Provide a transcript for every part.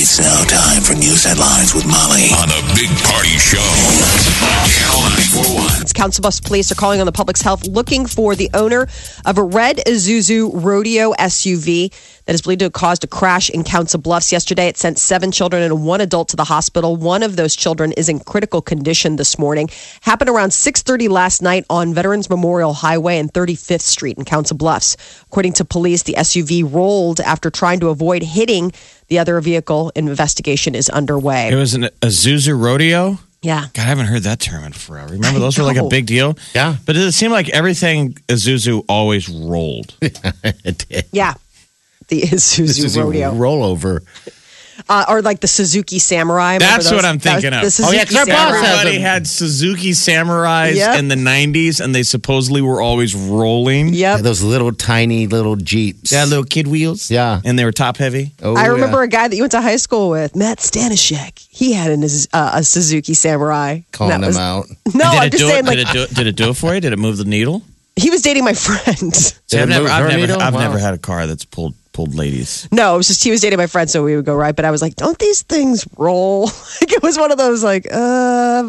It's now time for News Headlines with Molly on a Big Party Show on Channel 94.1. Council Bluffs police are calling on the public's health looking for the owner of a red Isuzu Rodeo SUV that is believed to have caused a crash in Council Bluffs yesterday. It sent 7 children and 1 adult to the hospital. One of those children is in critical condition this morning. Happened around 6:30 last night on Veterans Memorial Highway and 35th Street in Council Bluffs. According to police, the SUV rolled after trying to avoid hitting the other vehicle. An investigation is underway. It was an Isuzu Rodeo? Yeah. God, I haven't heard that term in forever. Remember, those were like a big deal? Yeah. But it seemed like everything Isuzu always rolled. It did. Yeah. The Isuzu Rodeo. Rollover. Or like the Suzuki Samurai. That's what I'm thinking of. Oh, yeah, because everybody had Suzuki Samurais in the 90s, and they supposedly were always rolling. Yep. Yeah, those little tiny little Jeeps. Yeah, little kid wheels. Yeah. And they were top heavy. Oh, I remember a guy that you went to high school with, Matt Stanishek. He had a Suzuki Samurai. Calling him out. No, I'm just saying. Did it do it for you? Did it move the needle? He was dating my friend. So I've never had a car that's pulled ladies. No, it was just he was dating my friend, so we would go ride. But I was like, don't these things roll? Like, it was one of those like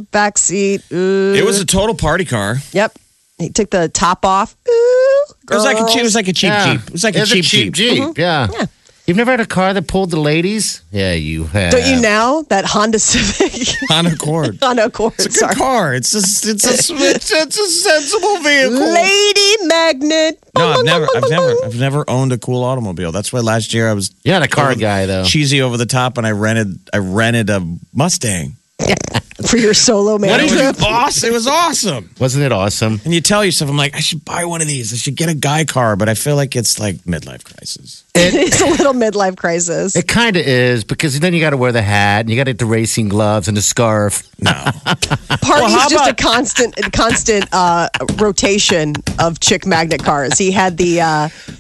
backseat. It was a total party car. Yep, he took the top off. It was like a cheap Jeep. It was like a cheap Jeep. Mm-hmm. Yeah. You've never had a car that pulled the ladies? Yeah, you have. Don't you now? That Honda Civic. Honda Accord. It's a good car. It's a sensible vehicle. Lady magnet. No, I've never owned a cool automobile. That's why last year I was a car guy though. Cheesy over the top, and I rented a Mustang. Yeah. For your solo man trip. It was awesome. Wasn't it awesome? And you tell yourself, I'm like, I should buy one of these. I should get a guy car, but I feel like it's like midlife crisis. It's a little midlife crisis. It kind of is, because then you got to wear the hat, and you got to get the racing gloves and the scarf. No. Party's just a constant rotation of chick magnet cars. He had the...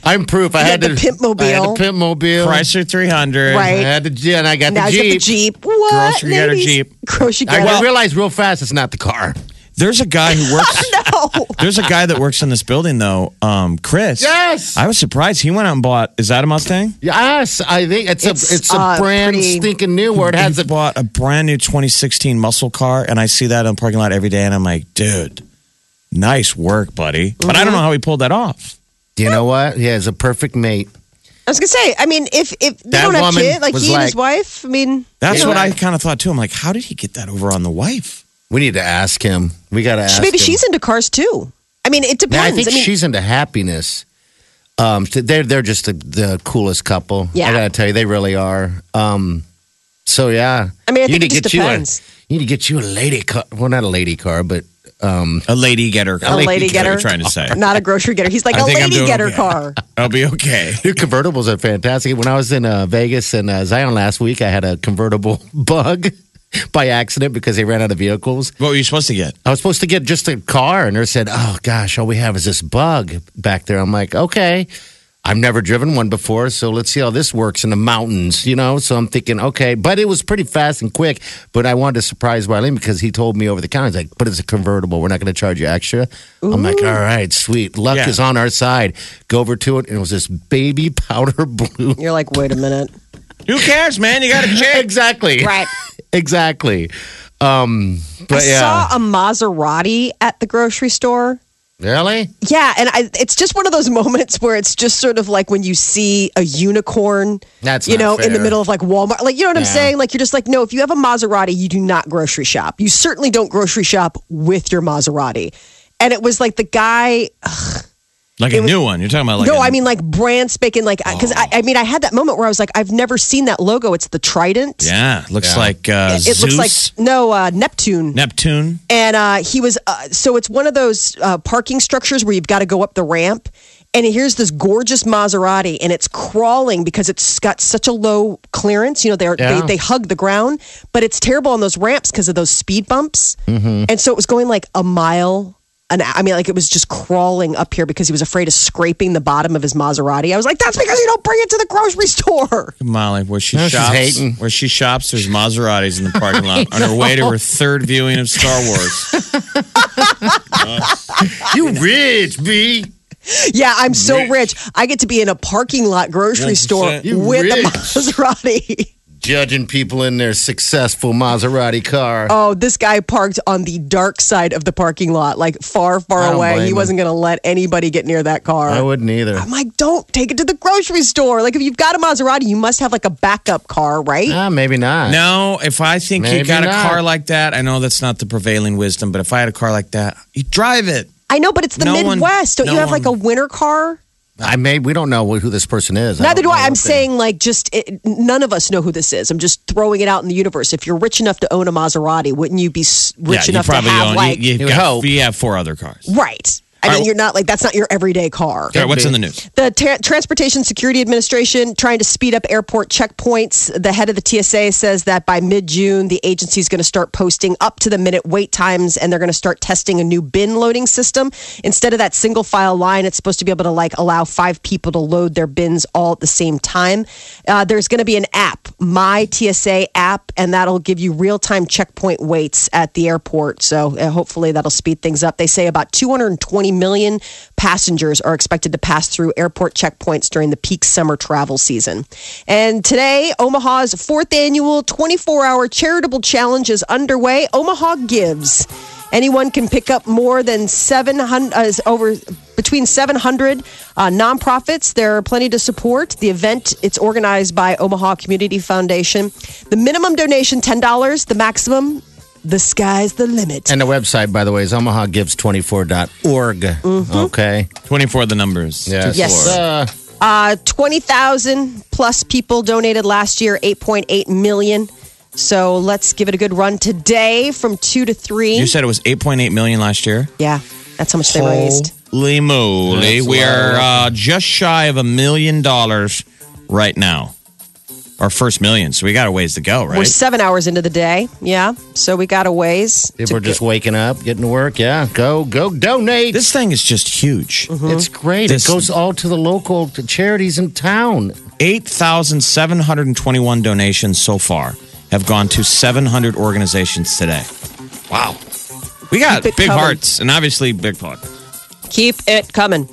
I'm proof. I had the Pimpmobile. Chrysler 300. Right. And I got the Jeep. What? I realized real fast it's not the car. There's a guy who works... No. There's a guy that works in this building, though, Chris. Yes. I was surprised. He went out and bought... Is that a Mustang? Yes. I think it's a brand stinking new word. He bought a brand new 2016 muscle car, and I see that in the parking lot every day, and I'm like, dude, nice work, buddy. But I don't know how he pulled that off. Do you know what? He has a perfect mate. I was going to say, I mean, if they don't have kids, like he and his wife, I mean... That's what I kind of thought, too. I'm like, how did he get that over on the wife? We need to ask him. We got to ask him. Maybe she's into cars, too. I mean, it depends. Now, I think she's into happiness. They're just the coolest couple. Yeah. I got to tell you, they really are. I mean, I think it just depends. You need to get you a lady car. Well, not a lady car, but... a lady getter car. A lady getter. You're trying to say. Not a grocery getter. He's like, a lady getter car. I'll be okay. Dude, convertibles are fantastic. When I was in Vegas and Zion last week, I had a convertible bug by accident because they ran out of vehicles. What were you supposed to get? I was supposed to get just a car, and they said, oh, gosh, all we have is this bug back there. I'm like, okay. I've never driven one before, so let's see how this works in the mountains, you know? So I'm thinking, okay. But it was pretty fast and quick. But I wanted to surprise Wiley because he told me over the counter, he's like, but it's a convertible. We're not going to charge you extra. Ooh. I'm like, all right, sweet. Luck is on our side. Go over to it, and it was this baby powder blue. You're like, wait a minute. Who cares, man? You got to check. Exactly. Right. Exactly. I saw a Maserati at the grocery store. Really? Yeah, and it's just one of those moments where it's just sort of like when you see a unicorn, That's not fair. In the middle of like Walmart. Like, you know what I'm saying? Like, you're just like, no, if you have a Maserati, you do not grocery shop. You certainly don't grocery shop with your Maserati. And it was like the guy... Ugh. Like a new one. You're talking about like... No, I mean like brand spanking. Like, because I had that moment where I was like, I've never seen that logo. It's the Trident. Yeah. It looks like Neptune. Neptune. And he was... so it's one of those parking structures where you've got to go up the ramp. And here's this gorgeous Maserati, and it's crawling because it's got such a low clearance. You know, they hug the ground, but it's terrible on those ramps because of those speed bumps. Mm-hmm. And so it was going like a mile. And I mean, like, it was just crawling up here because he was afraid of scraping the bottom of his Maserati. I was like, that's because you don't bring it to the grocery store. Molly, where she shops, there's Maseratis in the parking lot on her way to her third viewing of Star Wars. You rich, B. Yeah, I'm so rich. I get to be in a parking lot grocery store with a Maserati. Judging people in their successful Maserati car. Oh, this guy parked on the dark side of the parking lot, like far, far away. He wasn't going to let anybody get near that car. I wouldn't either. I'm like, don't take it to the grocery store. Like, if you've got a Maserati, you must have like a backup car, right? Maybe not. No, if I think you got a car like that, I know that's not the prevailing wisdom, but if I had a car like that, you drive it. I know, but it's the Midwest. Don't you have like a winter car? We don't know who this person is. Neither do I. I'm saying, like, none of us know who this is. I'm just throwing it out in the universe. If you're rich enough to own a Maserati, wouldn't you be rich enough to have you have four other cars, right? I mean, you're not like, that's not your everyday car. All right, what's in the news? The Transportation Security Administration trying to speed up airport checkpoints. The head of the TSA says that by mid-June, the agency is going to start posting up-to-the-minute wait times, and they're going to start testing a new bin loading system. Instead of that single-file line, it's supposed to be able to, like, allow five people to load their bins all at the same time. There's going to be an app, My TSA app, and that'll give you real-time checkpoint waits at the airport. So hopefully that'll speed things up. They say about 220 million passengers are expected to pass through airport checkpoints during the peak summer travel season. And today, Omaha's fourth annual 24-hour charitable challenge is underway. Omaha Gives. Anyone can pick up more than 700 between 700 nonprofits. There are plenty to support. The event, it's organized by Omaha Community Foundation. The minimum donation, $10. The maximum, the sky's the limit. And the website, by the way, is omahagives24.org. Mm-hmm. Okay. 24 the numbers. Yes. 20,000 plus people donated last year, 8.8 million. So let's give it a good run today from 2 to 3. You said it was 8.8 million last year? Yeah. That's how much they raised. Holy moly. We are just shy of $1 million right now. Our first million, so we got a ways to go, right? We're 7 hours into the day, yeah. So we got a ways. People are just waking up, getting to work, yeah. Go, donate. This thing is just huge. Mm-hmm. It's great. It goes all to the local charities in town. 8,721 donations so far have gone to 700 organizations today. Wow. We got big hearts and obviously big pockets. Keep it coming.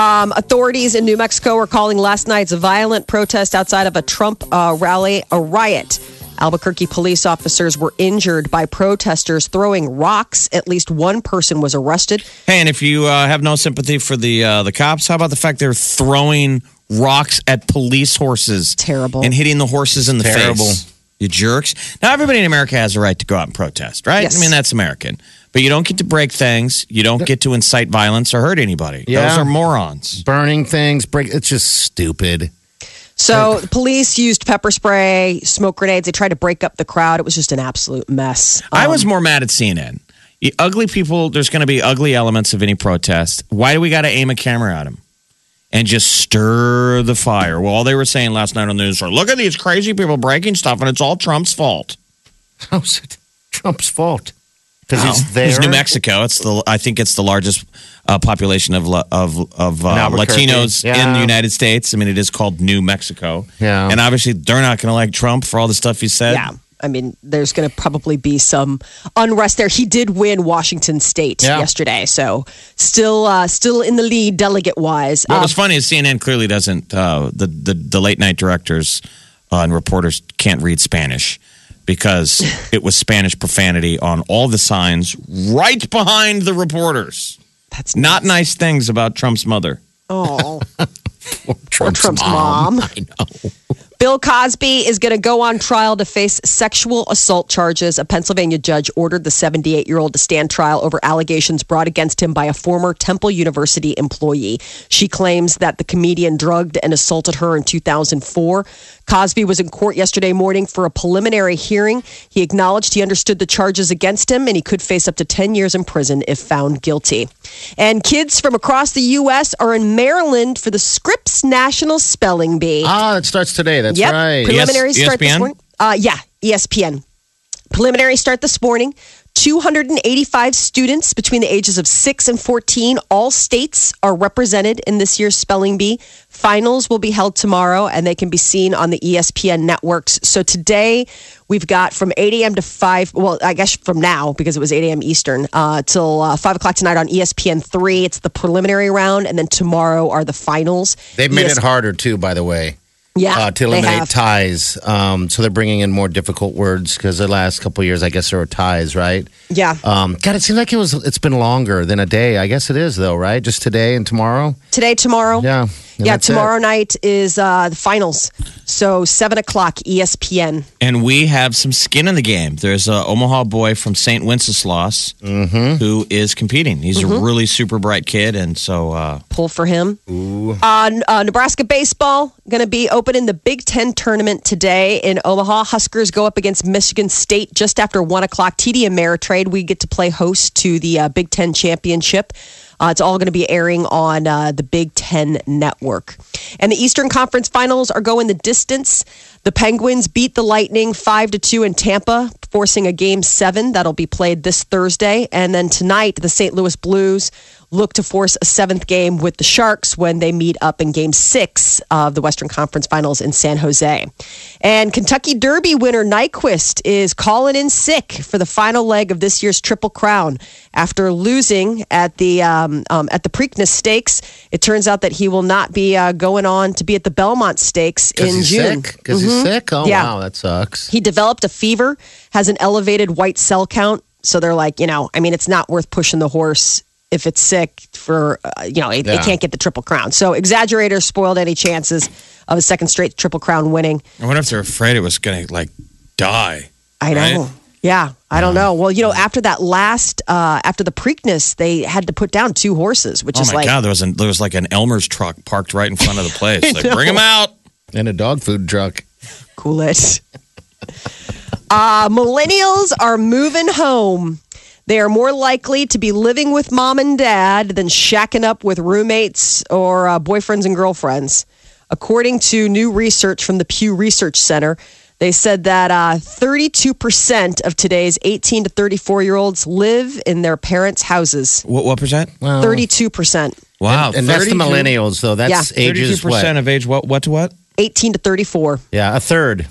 Authorities in New Mexico are calling last night's violent protest outside of a Trump rally a riot. Albuquerque police officers were injured by protesters throwing rocks. At least one person was arrested. Hey, and if you have no sympathy for the cops, how about the fact they're throwing rocks at police horses? Terrible. And hitting the horses in the face. You jerks. Now, everybody in America has a right to go out and protest, right? Yes. I mean, that's American. But you don't get to break things. You don't get to incite violence or hurt anybody. Yeah. Those are morons. Burning things. It's just stupid. So police used pepper spray, smoke grenades. They tried to break up the crowd. It was just an absolute mess. I was more mad at CNN. Ugly people, there's going to be ugly elements of any protest. Why do we got to aim a camera at them? And just stir the fire. Well, all they were saying last night on the news, look at these crazy people breaking stuff, and it's all Trump's fault. How's it Trump's fault? Because he's there. He's New Mexico. I think it's the largest population of Latinos in the United States. I mean, it is called New Mexico. Yeah. And obviously, they're not going to like Trump for all the stuff he said. Yeah. I mean, there's going to probably be some unrest there. He did win Washington State yesterday, so still in the lead delegate-wise. What was funny is CNN clearly doesn't, the late-night directors and reporters can't read Spanish because it was Spanish profanity on all the signs right behind the reporters. That's not nice things about Trump's mother. Oh, Trump's mom. I know. Bill Cosby is going to go on trial to face sexual assault charges. A Pennsylvania judge ordered the 78-year-old to stand trial over allegations brought against him by a former Temple University employee. She claims that the comedian drugged and assaulted her in 2004. Cosby was in court yesterday morning for a preliminary hearing. He acknowledged he understood the charges against him, and he could face up to 10 years in prison if found guilty. And kids from across the U.S. are in Maryland for the Scripps National Spelling Bee. Ah, it starts today. That's right. Preliminary start this morning. ESPN. Preliminary start this morning. 285 students between the ages of 6 and 14, all states, are represented in this year's Spelling Bee. Finals will be held tomorrow, and they can be seen on the ESPN networks. So today, we've got from 8 a.m. to 5, well, I guess from now, because it was 8 a.m. Eastern, till 5 o'clock tonight on ESPN 3. It's the preliminary round, and then tomorrow are the finals. They've made it harder, too, by the way. Yeah, to eliminate ties. So they're bringing in more difficult words because the last couple of years, I guess, there were ties, right? Yeah. God, it seems like it's been longer than a day. I guess it is, though, right? Just today and tomorrow? Today, tomorrow. Yeah. Yeah, tomorrow night is the finals. So 7 o'clock, ESPN. And we have some skin in the game. There's an Omaha boy from St. Wenceslaus who is competing. He's a really super bright kid, and so... pull for him. Ooh. Nebraska baseball going to be open in the Big Ten tournament today in Omaha. Huskers go up against Michigan State just after 1 o'clock. TD Ameritrade, we get to play host to the Big Ten Championship. It's all going to be airing on the Big Ten Network. And the Eastern Conference Finals are going the distance. The Penguins beat the Lightning 5-2 in Tampa, forcing a Game 7. That'll be played this Thursday. And then tonight, the St. Louis Blues look to force a seventh game with the Sharks when they meet up in Game 6 of the Western Conference Finals in San Jose. And Kentucky Derby winner Nyquist is calling in sick for the final leg of this year's Triple Crown. After losing at the Preakness Stakes, it turns out that he will not be going on to be at the Belmont Stakes in June. Because he's sick? Oh, yeah. Wow, that sucks. He developed a fever, has an elevated white cell count. So they're like, it's not worth pushing the horse if it's sick for, it can't get the Triple Crown. So exaggerators spoiled any chances of a second straight Triple Crown winning. I wonder if they're afraid it was going to, die. I know. Right? Yeah, I don't know. Well, after that after the Preakness, they had to put down two horses, which is like... Oh, my God, there was like an Elmer's truck parked right in front of the place. Bring them out! And a dog food truck. Cool it. Millennials are moving home. They are more likely to be living with mom and dad than shacking up with roommates or boyfriends and girlfriends. According to new research from the Pew Research Center, they said that 32% of today's 18 to 34-year-olds live in their parents' houses. What percent? Wow. 32%. Wow. And that's the millennials, though. That's ages 32% what? Of age what to what? 18 to 34. Yeah, a third.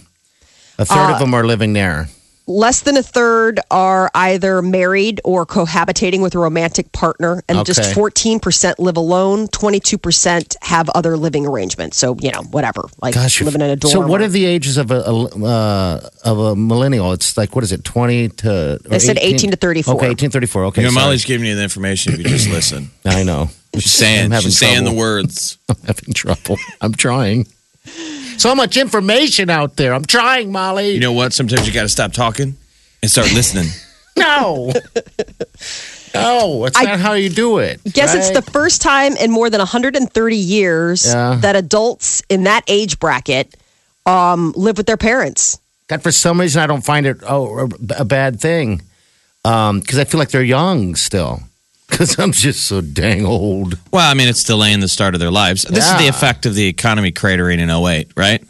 A third of them are living there. Less than a third are either married or cohabitating with a romantic partner, and just 14% live alone. 22% have other living arrangements. So whatever, living in a dorm. So what are the ages of a millennial? It's like, what is it, 20 to? They said 18 to 34. Okay, 18 to 34. Okay, Molly's giving you the information if you just listen. I know. She's saying the words. I'm having trouble. I'm trying. So much information out there. I'm trying, Molly. You know what? Sometimes you got to stop talking and start listening. No. No, it's not how you do it. Guess right? It's the first time in more than 130 years that adults in that age bracket live with their parents. That for some reason I don't find it a bad thing because I feel like they're young still. Because I'm just so dang old. Well, it's delaying the start of their lives. This is the effect of the economy cratering in 2008, right?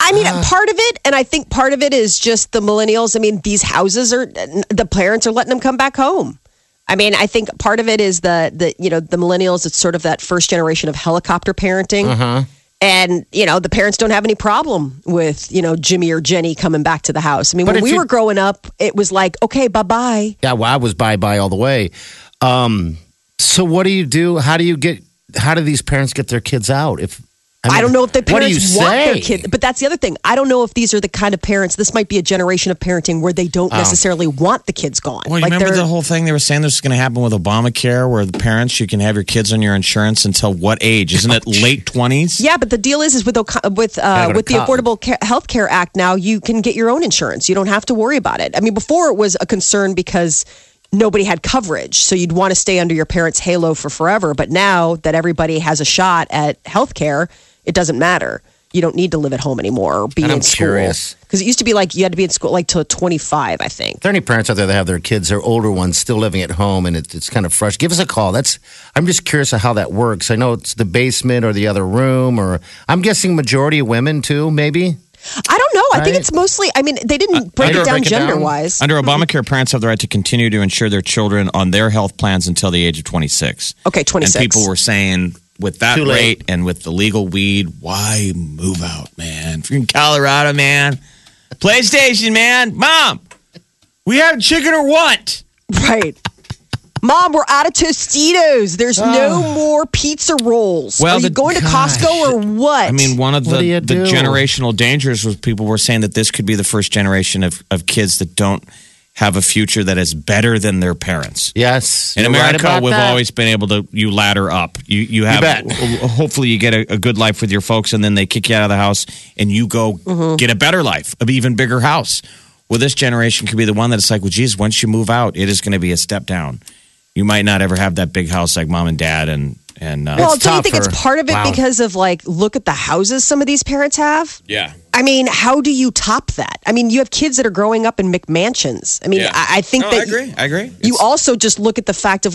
Part of it, and I think part of it is just the millennials. These houses the parents are letting them come back home. I think part of it is the millennials. It's sort of that first generation of helicopter parenting. Uh-huh. And, the parents don't have any problem with, Jimmy or Jenny coming back to the house. When we were growing up, it was like, okay, bye-bye. Yeah, well, I was bye-bye all the way. So what do you do? How do these parents get their kids out? I don't know if the parents want their kids, but that's the other thing. I don't know if these are the kind of parents, this might be a generation of parenting where they don't necessarily want the kids gone. Well, you remember the whole thing they were saying this is going to happen with Obamacare where the parents, you can have your kids on your insurance until what age? Isn't it late 20s? Yeah, but the deal is with the Affordable Health Care Act now, you can get your own insurance. You don't have to worry about it. Before it was a concern because nobody had coverage, so you'd want to stay under your parents' halo for forever. But now that everybody has a shot at healthcare, it doesn't matter. you don't need to live at home anymore or be in school. Curious. Because it used to be like you had to be in school like till 25, I think. Are there any parents out there that have their kids, their older ones, still living at home and it's kind of fresh? Give us a call. I'm just curious of how that works. I know it's the basement or the other room, or I'm guessing majority of women too, maybe? I don't know. Right. I think it's mostly, I mean, they didn't break it down gender-wise. Under Obamacare, parents have the right to continue to insure their children on their health plans until the age of 26. Okay, 26. And people were saying, with that rate and with the legal weed, why move out, man? If you're in Colorado, man. PlayStation, man. Mom, we have chicken or what? Right. Mom, we're out of Tostitos. There's no more pizza rolls. Well, are you going to Costco or what? I mean, one of the generational dangers was people were saying that this could be the first generation of kids that don't have a future that is better than their parents. Yes. In America, right, we've always been able to, you ladder up. You have, hopefully you get a good life with your folks, and then they kick you out of the house and you go get a better life, an even bigger house. Well, this generation could be the one that's like, well, geez, once you move out, it is going to be a step down. You might not ever have that big house like mom and dad and well, don't you think it's part of it because of look at the houses some of these parents have? Yeah. I mean, how do you top that? I mean, you have kids that are growing up in McMansions. I mean, yeah. I agree. You also just look at the fact of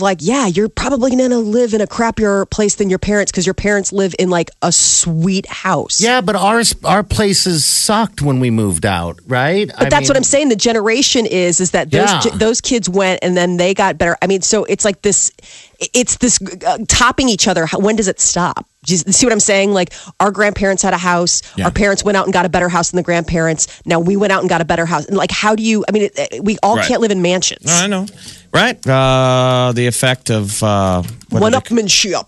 you're probably going to live in a crappier place than your parents because your parents live in a sweet house. Yeah, but our places sucked when we moved out, right? But what I'm saying. The generation is that those kids went and then they got better. I mean, so it's like this. It's this topping each other. When does it stop? See what I'm saying? Our grandparents had a house. Yeah. Our parents went out and got a better house than the grandparents. Now we went out and got a better house. And how do you? I mean, we all can't live in mansions. I know, right? The effect of one-upmanship,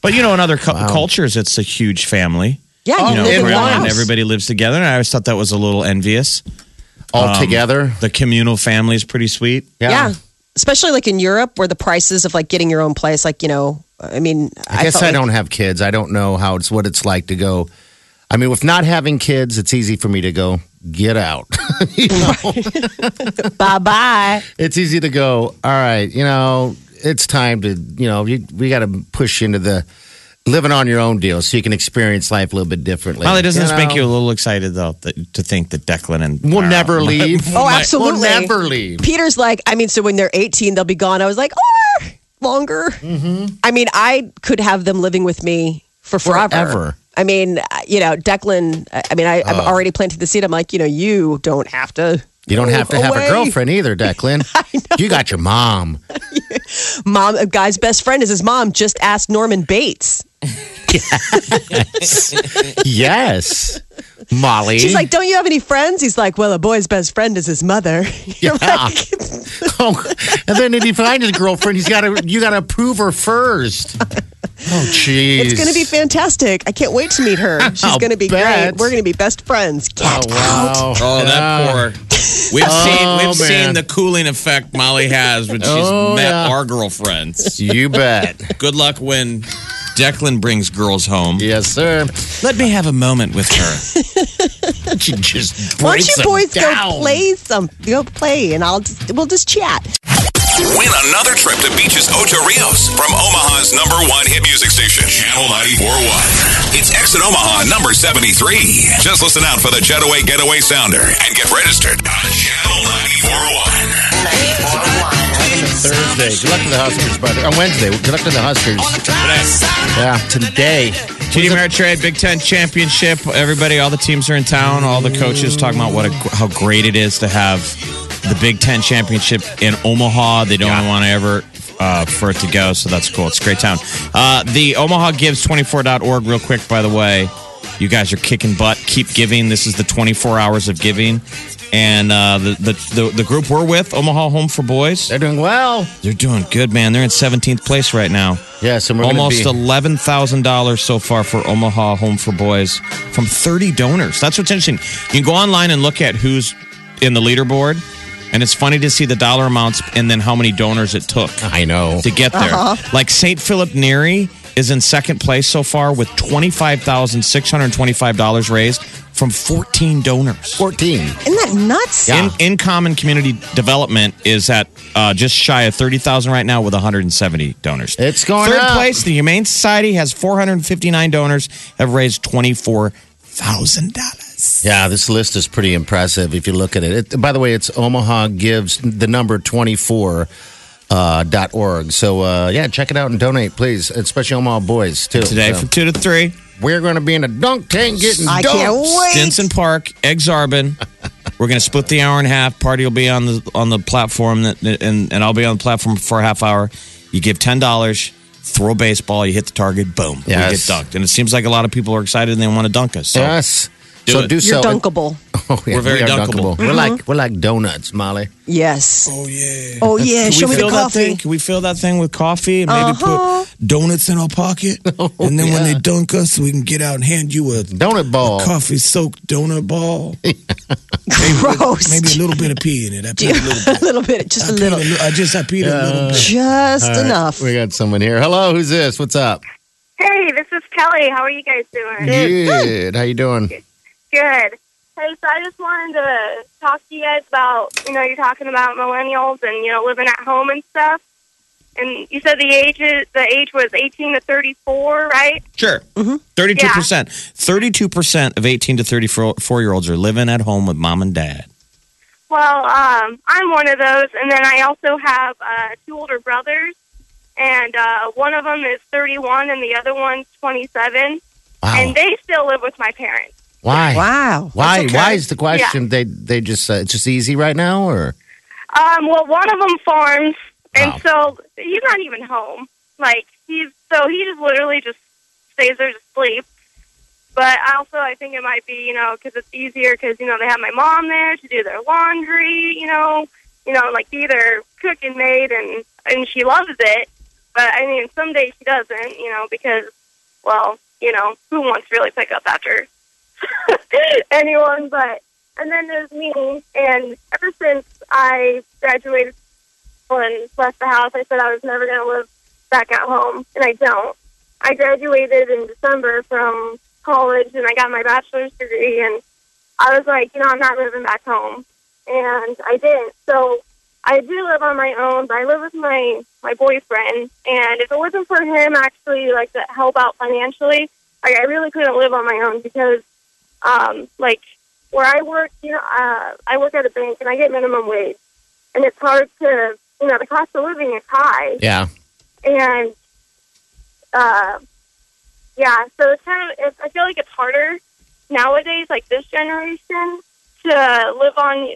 but in other cultures, it's a huge family. Yeah, and everybody lives together. And I always thought that was a little envious. All together, the communal family is pretty sweet. Yeah. Especially in Europe, where the prices of getting your own place, I guess I don't have kids. I don't know what it's like to go. I mean, with not having kids, it's easy for me to go get out. Bye-bye. It's easy to go, all right, it's time to, we got to push into the living on your own deal so you can experience life a little bit differently. Well, it doesn't make you a little excited, though, to think that Declan and... We'll never leave. Oh, absolutely. We'll never leave. Peter's so when they're 18, they'll be gone. I was like, oh, longer. Mm-hmm. I mean, I could have them living with me for forever. I mean, Declan, I'm already planting the seed. I'm like, you don't have to... You don't have to have a girlfriend either, Declan. You got your mom. Mom, a guy's best friend is his mom. Just ask Norman Bates. Yes. Molly. She's like, don't you have any friends? He's like, well, a boy's best friend is his mother. You're and then if he finds his girlfriend, you got to approve her first. Oh, jeez. It's going to be fantastic. I can't wait to meet her. She's going to be great. We're going to be best friends. Get out. Oh, that poor. We've seen the cooling effect Molly has when she's met our girlfriends. You bet. Good luck when Declan brings girls home. Yes, sir. Let me have a moment with her. She just breaks them down. Why don't you boys go play, and we'll just chat. Win another trip to Beaches Ocho Rios from Omaha's #1 hit music station, Channel 94.1. It's Exit Omaha number 73. Just listen out for the Jetaway Getaway Sounder and get registered on Channel 94.1. Thursday. Good luck to the Huskers, by the way. On Wednesday. Good luck to the Huskers. Today. TD Ameritrade, Big Ten Championship. Everybody, all the teams are in town. All the coaches talking about how great it is to have the Big Ten Championship in Omaha. They don't want to ever for it to go, so that's cool. It's a great town. The omahagives24.org, real quick, by the way. You guys are kicking butt. Keep giving. This is the 24 hours of giving. And the group we're with, Omaha Home for Boys. They're doing well. They're doing good, man. They're in 17th place right now. Yes, and we're almost $11,000 so far for Omaha Home for Boys from 30 donors. That's what's interesting. You can go online and look at who's in the leaderboard. And it's funny to see the dollar amounts and then how many donors it took. I know. To get there. Uh-huh. St. Philip Neri is in second place so far with $25,625 raised from 14 donors. 14. Isn't that nuts? Yeah. In common community development is at just shy of 30,000 right now with 170 donors. It's going up. Third place, the Humane Society has 459 donors, have raised $24,000. Yeah, this list is pretty impressive if you look at it. By the way, it's Omaha Gives, the number 24. .org. So, yeah, check it out and donate, please. Especially Omaha Boys, too. Today from 2 to 3. We're going to be in a dunk tank getting dunked. I can't wait. Stinson Park, Exarban. We're going to split the hour and a half. Party will be on the platform, and I'll be on the platform for a half hour. You give $10, throw a baseball, you hit the target, boom. Yes. We get dunked. And it seems like a lot of people are excited and they want to dunk us. So. Yes. Do so. You're dunkable. Oh, yeah. We're very dunkable. Mm-hmm. We're like donuts, Molly. Yes. Oh yeah. Oh yeah. Show me the coffee. Can we fill that thing with coffee and maybe put donuts in our pocket? Oh, and then when they dunk us, we can get out and hand you a donut ball, a coffee-soaked donut ball. Gross. Maybe a little bit of pee in it. I peed a little bit. Just enough. Right. We got someone here. Hello. Who's this? What's up? Hey, this is Kelly. How are you guys doing? Good. How you doing? Good. Hey, so I just wanted to talk to you guys about, you're talking about millennials and, living at home and stuff. And you said the age was 18 to 34, right? Sure. Mm-hmm. 32%. Yeah. 32% of 18 to 34-year-olds are living at home with mom and dad. Well, I'm one of those. And then I also have two older brothers. And one of them is 31 and the other one's 27. Wow. And they still live with my parents. Why? Wow. Why? Okay. Why is the question? Yeah. They just it's just easy right now, or? Well, one of them farms, and so he's not even home. Like he just literally just stays there to sleep. But also, I think it might be because it's easier because they have my mom there to do their laundry. Like either cook and maid, and she loves it. But I mean, some days she doesn't. Because who wants to really pick up after? Anyone but, and then there's me, and ever since I graduated and left the house, I said I was never going to live back at home, and I don't. I graduated in December from college, and I got my bachelor's degree, and I was like, I'm not living back home, and I didn't. So I do live on my own, but I live with my boyfriend, and if it wasn't for him actually, to help out financially, I really couldn't live on my own because where I work, I work at a bank and I get minimum wage, and it's hard to, the cost of living is high. Yeah. And, so it's I feel like it's harder nowadays, like this generation, to live on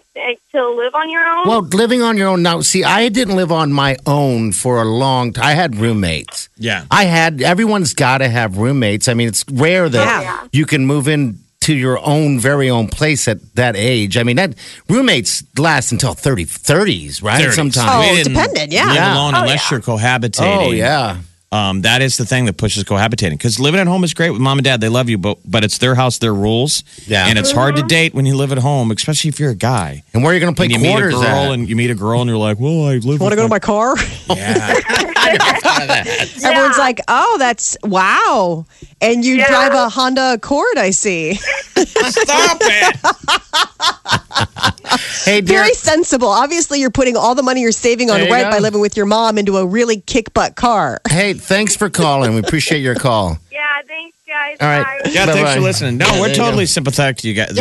your own. Well, living on your own now. See, I didn't live on my own for a long time. I had roommates. Yeah. Everyone's got to have roommates. I mean, it's rare that you can move in to your own very own place at that age. I mean, that roommates last until 30s, right? 30s. Sometimes. Oh, it's dependent, yeah. Live alone unless you're cohabitating. Oh, yeah. That is the thing that pushes cohabitating. Because living at home is great with mom and dad. They love you, but it's their house, their rules. Yeah. And it's hard to date when you live at home, especially if you're a guy. And where are you going to play quarters at? And you meet a girl and you're like, well, I live with to go to my car? Yeah. Everyone's like, oh, that's, wow. And you drive a Honda Accord, I see. Stop it. Hey, very sensible. Obviously, you're putting all the money you're saving on rent by living with your mom into a really kick-butt car. Hey, thanks for calling. We appreciate your call. Yeah, thanks, guys. All right. Bye. Yeah, thanks for listening. No, we're totally sympathetic to you guys,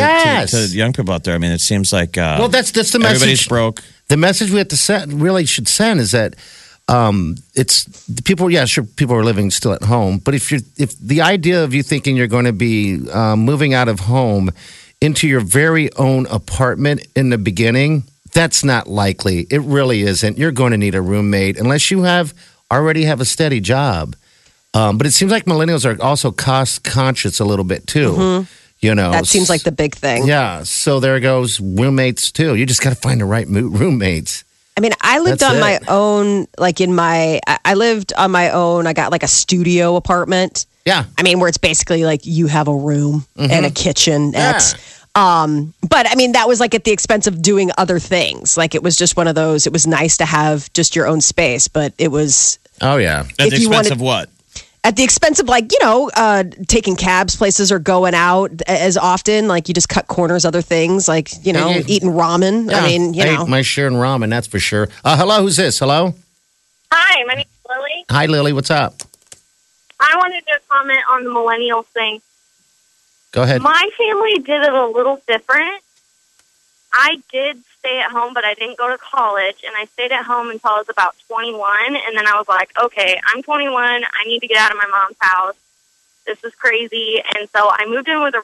to young people out there. I mean, it seems like that's the message. Everybody's broke. The message we have to send is that people are living still at home, but if the idea of you thinking you're going to be moving out of home into your very own apartment in the beginning, that's not likely. It really isn't. You're going to need a roommate unless you already have a steady job. But it seems like millennials are also cost conscious a little bit too. Mm-hmm. That seems like the big thing. Yeah. So there goes roommates too. You just got to find the right roommates. I mean, I lived on my own, I lived on my own. I got a studio apartment. Yeah. I mean, where it's basically you have a room and a kitchen. Yeah. But I mean, that was at the expense of doing other things. It was just one of those, it was nice to have just your own space, but it was. Oh, yeah. At the expense of what? at the expense of, like, you know, taking cabs places or going out as often. Like, you just cut corners, other things, like, you know, eating ramen. Yeah, I mean, I ate my share in ramen, that's for sure. Hello, who's this? Hello? Hi, my name's Lily. Hi, Lily, what's up? I wanted to comment on the millennial thing. Go ahead. My family did it a little different. I did stay at home, but I didn't go to college, and I stayed at home until I was about 21, and then I was like, okay, I'm 21, I need to get out of my mom's house. This is crazy, and so I moved in with a...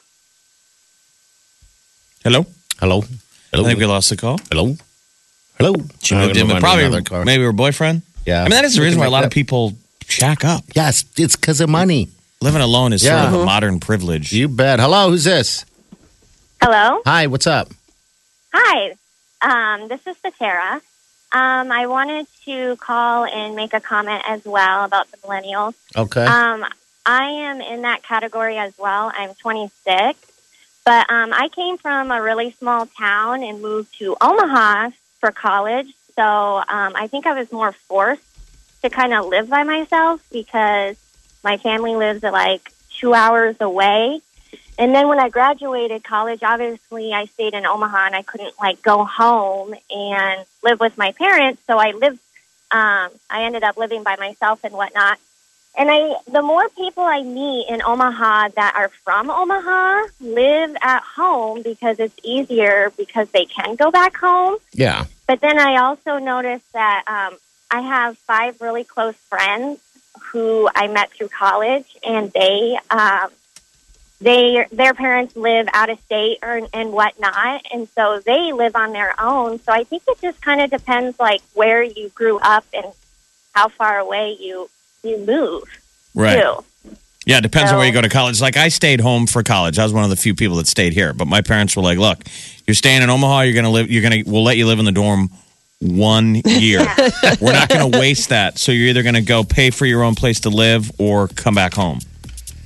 Hello? Hello? Hello? I think we lost the call. Hello? Hello? She moved in with probably maybe her boyfriend. Yeah. I mean, that is the reason why a lot of people shack up. Yes, it's because of money. Living alone is sort of a modern privilege. You bet. Hello, who's this? Hello? Hi, what's up? Hi, this is Satara. I wanted to call and make a comment as well about the millennials. Okay. I am in that category as well. I'm 26, but I came from a really small town and moved to Omaha for college, so I think I was more forced to kind of live by myself because my family lives at like 2 hours away. And then when I graduated college, obviously I stayed in Omaha and I couldn't like go home and live with my parents. So I lived, I ended up living by myself and whatnot. And the more people I meet in Omaha that are from Omaha live at home because it's easier because they can go back home. Yeah. But then I also noticed that, I have 5 really close friends who I met through college and their parents live out of state and whatnot, and so they live on their own. So I think it just kind of depends, like, where you grew up and how far away you move. Right. Too. Yeah, it depends on where you go to college. Like, I stayed home for college. I was one of the few people that stayed here. But my parents were like, look, you're staying in Omaha, we'll let you live in the dorm 1 year. Yeah. We're not going to waste that. So you're either going to go pay for your own place to live or come back home.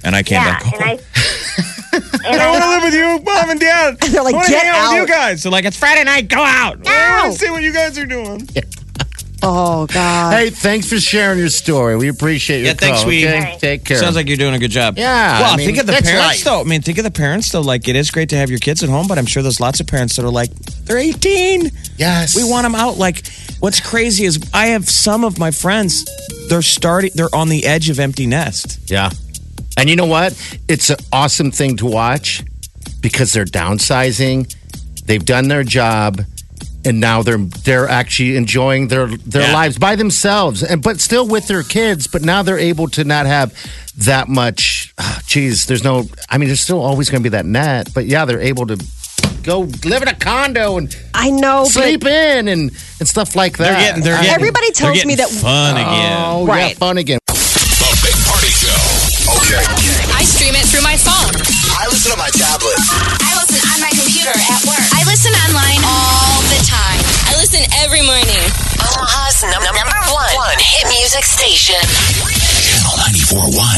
And I came back home. I want to live with you, Mom and Dad. They're like, get out with you guys. So, like, it's Friday night. Go out. No. I want to see what you guys are doing. Yeah. Oh, God. Hey, thanks for sharing your story. We appreciate your call. Yeah, thanks, sweetie. Okay? Take care. Sounds like you're doing a good job. Yeah. Well, think of the parents, though. I mean, think of the parents, though. Like, it is great to have your kids at home, but I'm sure there's lots of parents that are like, they're 18. Yes. We want them out. Like, what's crazy is I have some of my friends, they're on the edge of empty nest. Yeah. And you know what? It's an awesome thing to watch because they're downsizing. They've done their job, and now they're actually enjoying their lives by themselves, but still with their kids. But now they're able to not have that much. There's still always going to be that net. But yeah, they're able to go live in a condo and sleep in and stuff like that. Everybody tells me that fun again. Oh, right. Yeah, fun again. The Big Party Show. Okay. I stream it through my phone. I listen on my tablet. I listen on my computer at work. I listen online all the time. I listen every morning. Omaha's number one hit music station. Channel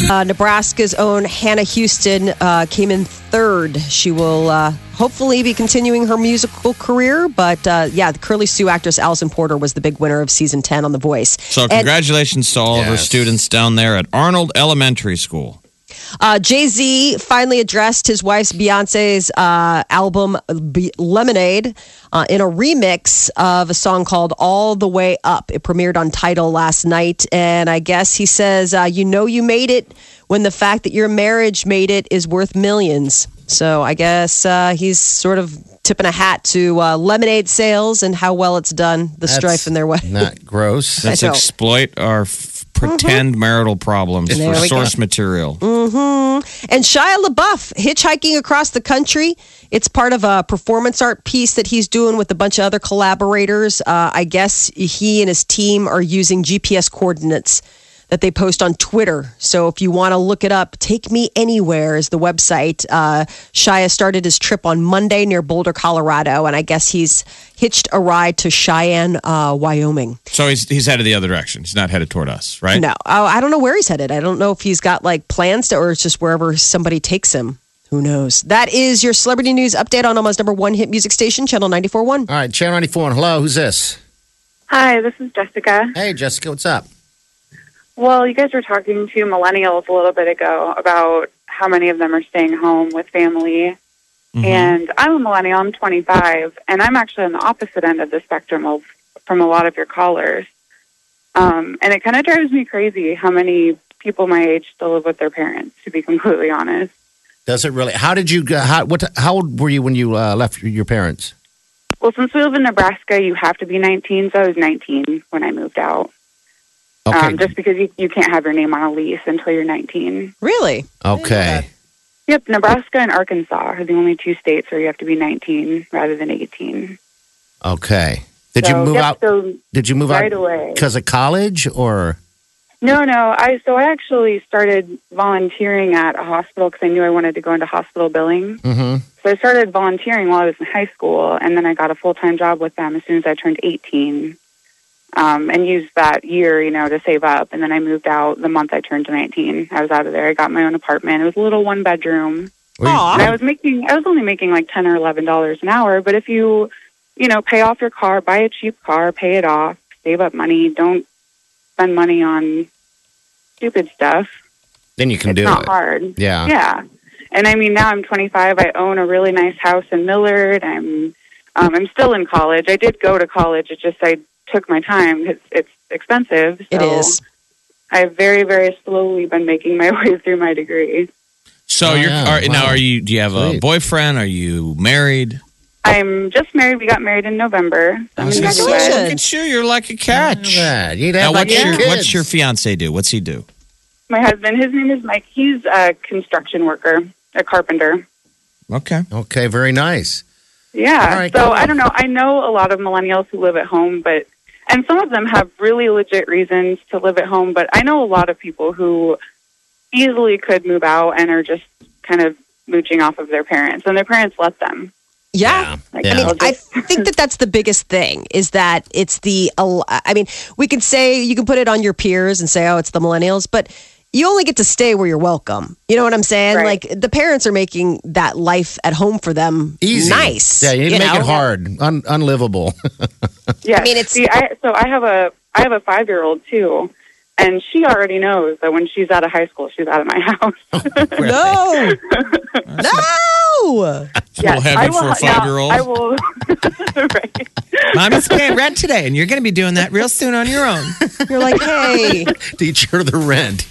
94.1. Nebraska's own Hannah Houston came in third. She will hopefully be continuing her musical career. But the Curly Sue actress Allison Porter was the big winner of season 10 on The Voice. So congratulations to all of her students down there at Arnold Elementary School. Jay-Z finally addressed his wife's Beyonce's album Lemonade in a remix of a song called All the Way Up. It premiered on Tidal last night, and I guess he says, you know you made it when the fact that your marriage made it is worth millions. So I guess he's sort of tipping a hat to Lemonade sales and how well it's done, that's strife in their way. Not gross. Let's exploit our pretend marital problems for source material. Mm-hmm. And Shia LaBeouf, hitchhiking across the country. It's part of a performance art piece that he's doing with a bunch of other collaborators. I guess he and his team are using GPS coordinates that they post on Twitter. So if you want to look it up, Take Me Anywhere is the website. Shia started his trip on Monday near Boulder, Colorado, and I guess he's hitched a ride to Cheyenne, Wyoming. So he's headed the other direction. He's not headed toward us, right? No. I don't know where he's headed. I don't know if he's got like plans to, or it's just wherever somebody takes him. Who knows? That is your celebrity news update on Omaha's number one hit music station, Channel 94.1. All right, Channel 94.1. Hello, who's this? Hi, this is Jessica. Hey, Jessica, what's up? Well, you guys were talking to millennials a little bit ago about how many of them are staying home with family. Mm-hmm. And I'm a millennial. I'm 25, and I'm actually on the opposite end of the spectrum from a lot of your callers. And it kind of drives me crazy how many people my age still live with their parents, to be completely honest. Does it really? How did you? How old were you when you left your parents? Well, since we live in Nebraska, you have to be 19. So I was 19 when I moved out. Okay. Just because you can't have your name on a lease until you're 19. Really? Okay. Yep, Nebraska and Arkansas are the only two states where you have to be 19 rather than 18. Okay. Did you move out right away because of college or? No. I actually started volunteering at a hospital because I knew I wanted to go into hospital billing. Mm-hmm. So I started volunteering while I was in high school, and then I got a full-time job with them as soon as I turned 18, and used that year, to save up. And then I moved out the month I turned 19. I was out of there. I got my own apartment. It was a little one-bedroom. And I was only making like $10 or $11 an hour. But if you, pay off your car, buy a cheap car, pay it off, save up money, don't spend money on stupid stuff. Then you can do it. It's not hard. Yeah. Yeah. And I mean, now I'm 25. I own a really nice house in Millard. I'm still in college. I did go to college. It's just I took my time because it's expensive. So it is. I've very, very slowly been making my way through my degree. So do you have a boyfriend? Are you married? I'm just married. We got married in November. Congratulations. You're like a catch. Now, what's your fiance do? What's he do? My husband, his name is Mike. He's a construction worker, a carpenter. Okay. Very nice. Yeah. Right, so I don't know. I know a lot of millennials who live at home, and some of them have really legit reasons to live at home, but I know a lot of people who easily could move out and are just kind of mooching off of their parents, and their parents let them. Yeah. I think that's the biggest thing is that it's we can say, you can put it on your peers and say, oh, it's the millennials, but you only get to stay where you're welcome. You know what I'm saying? Right. Like, the parents are making that life at home for them easy. Nice. Yeah, you make it hard, unlivable. Yeah. I mean, it's... I have a 5-year-old, too, and she already knows that when she's out of high school, she's out of my house. Oh, no! That's a little heavy for a 5-year-old. I will... Right. Mommy's paying rent today, and you're going to be doing that real soon on your own. You're like, hey... Teach her the rent.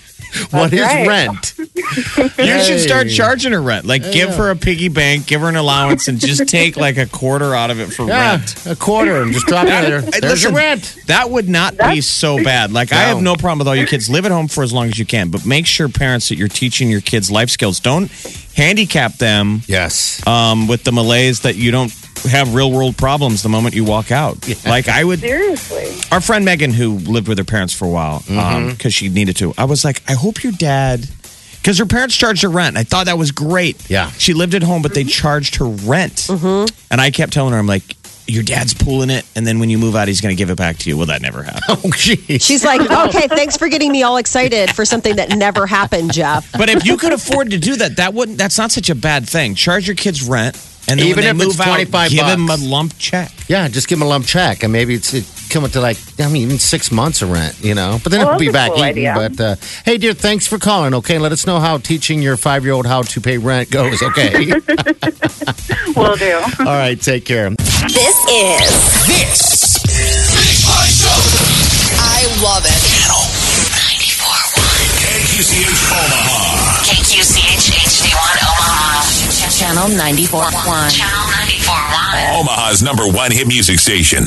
What is rent? You should start charging her rent. Like, give her a piggy bank, give her an allowance, and just take like a quarter out of it for rent. A quarter, and just drop it there. There's your rent. That would not be so bad. Like, I have no problem with all your kids. Live at home for as long as you can, but make sure, parents, that you're teaching your kids life skills. Don't handicap them. Yes. With the malaise that you don't have real world problems the moment you walk out. Yeah. Like, I would. Seriously. Our friend Megan, who lived with her parents for a while, because she needed to, I was like, I hope your dad, because her parents charged her rent. I thought that was great. Yeah. She lived at home, but they charged her rent. Mm-hmm. And I kept telling her, I'm like, your dad's pooling it, and then when you move out, he's going to give it back to you. Well, that never happened. Oh, geez. She's like, okay, thanks for getting me all excited for something that never happened, Jeff. But if you could afford to do that, that's not such a bad thing. Charge your kids rent. And even if it's $25, give them a lump check. Yeah, just give them a lump check, and maybe it's coming to even 6 months of rent, But then it'll be back eating. But hey, dear, thanks for calling. Okay, let us know how teaching your 5-year-old how to pay rent goes. Okay, will do. All right, take care. This is my show. I love it. Channel 94.1 KQCH Omaha. KQCH HD1 Omaha. Channel 94.1. Omaha's number 1 hit music station.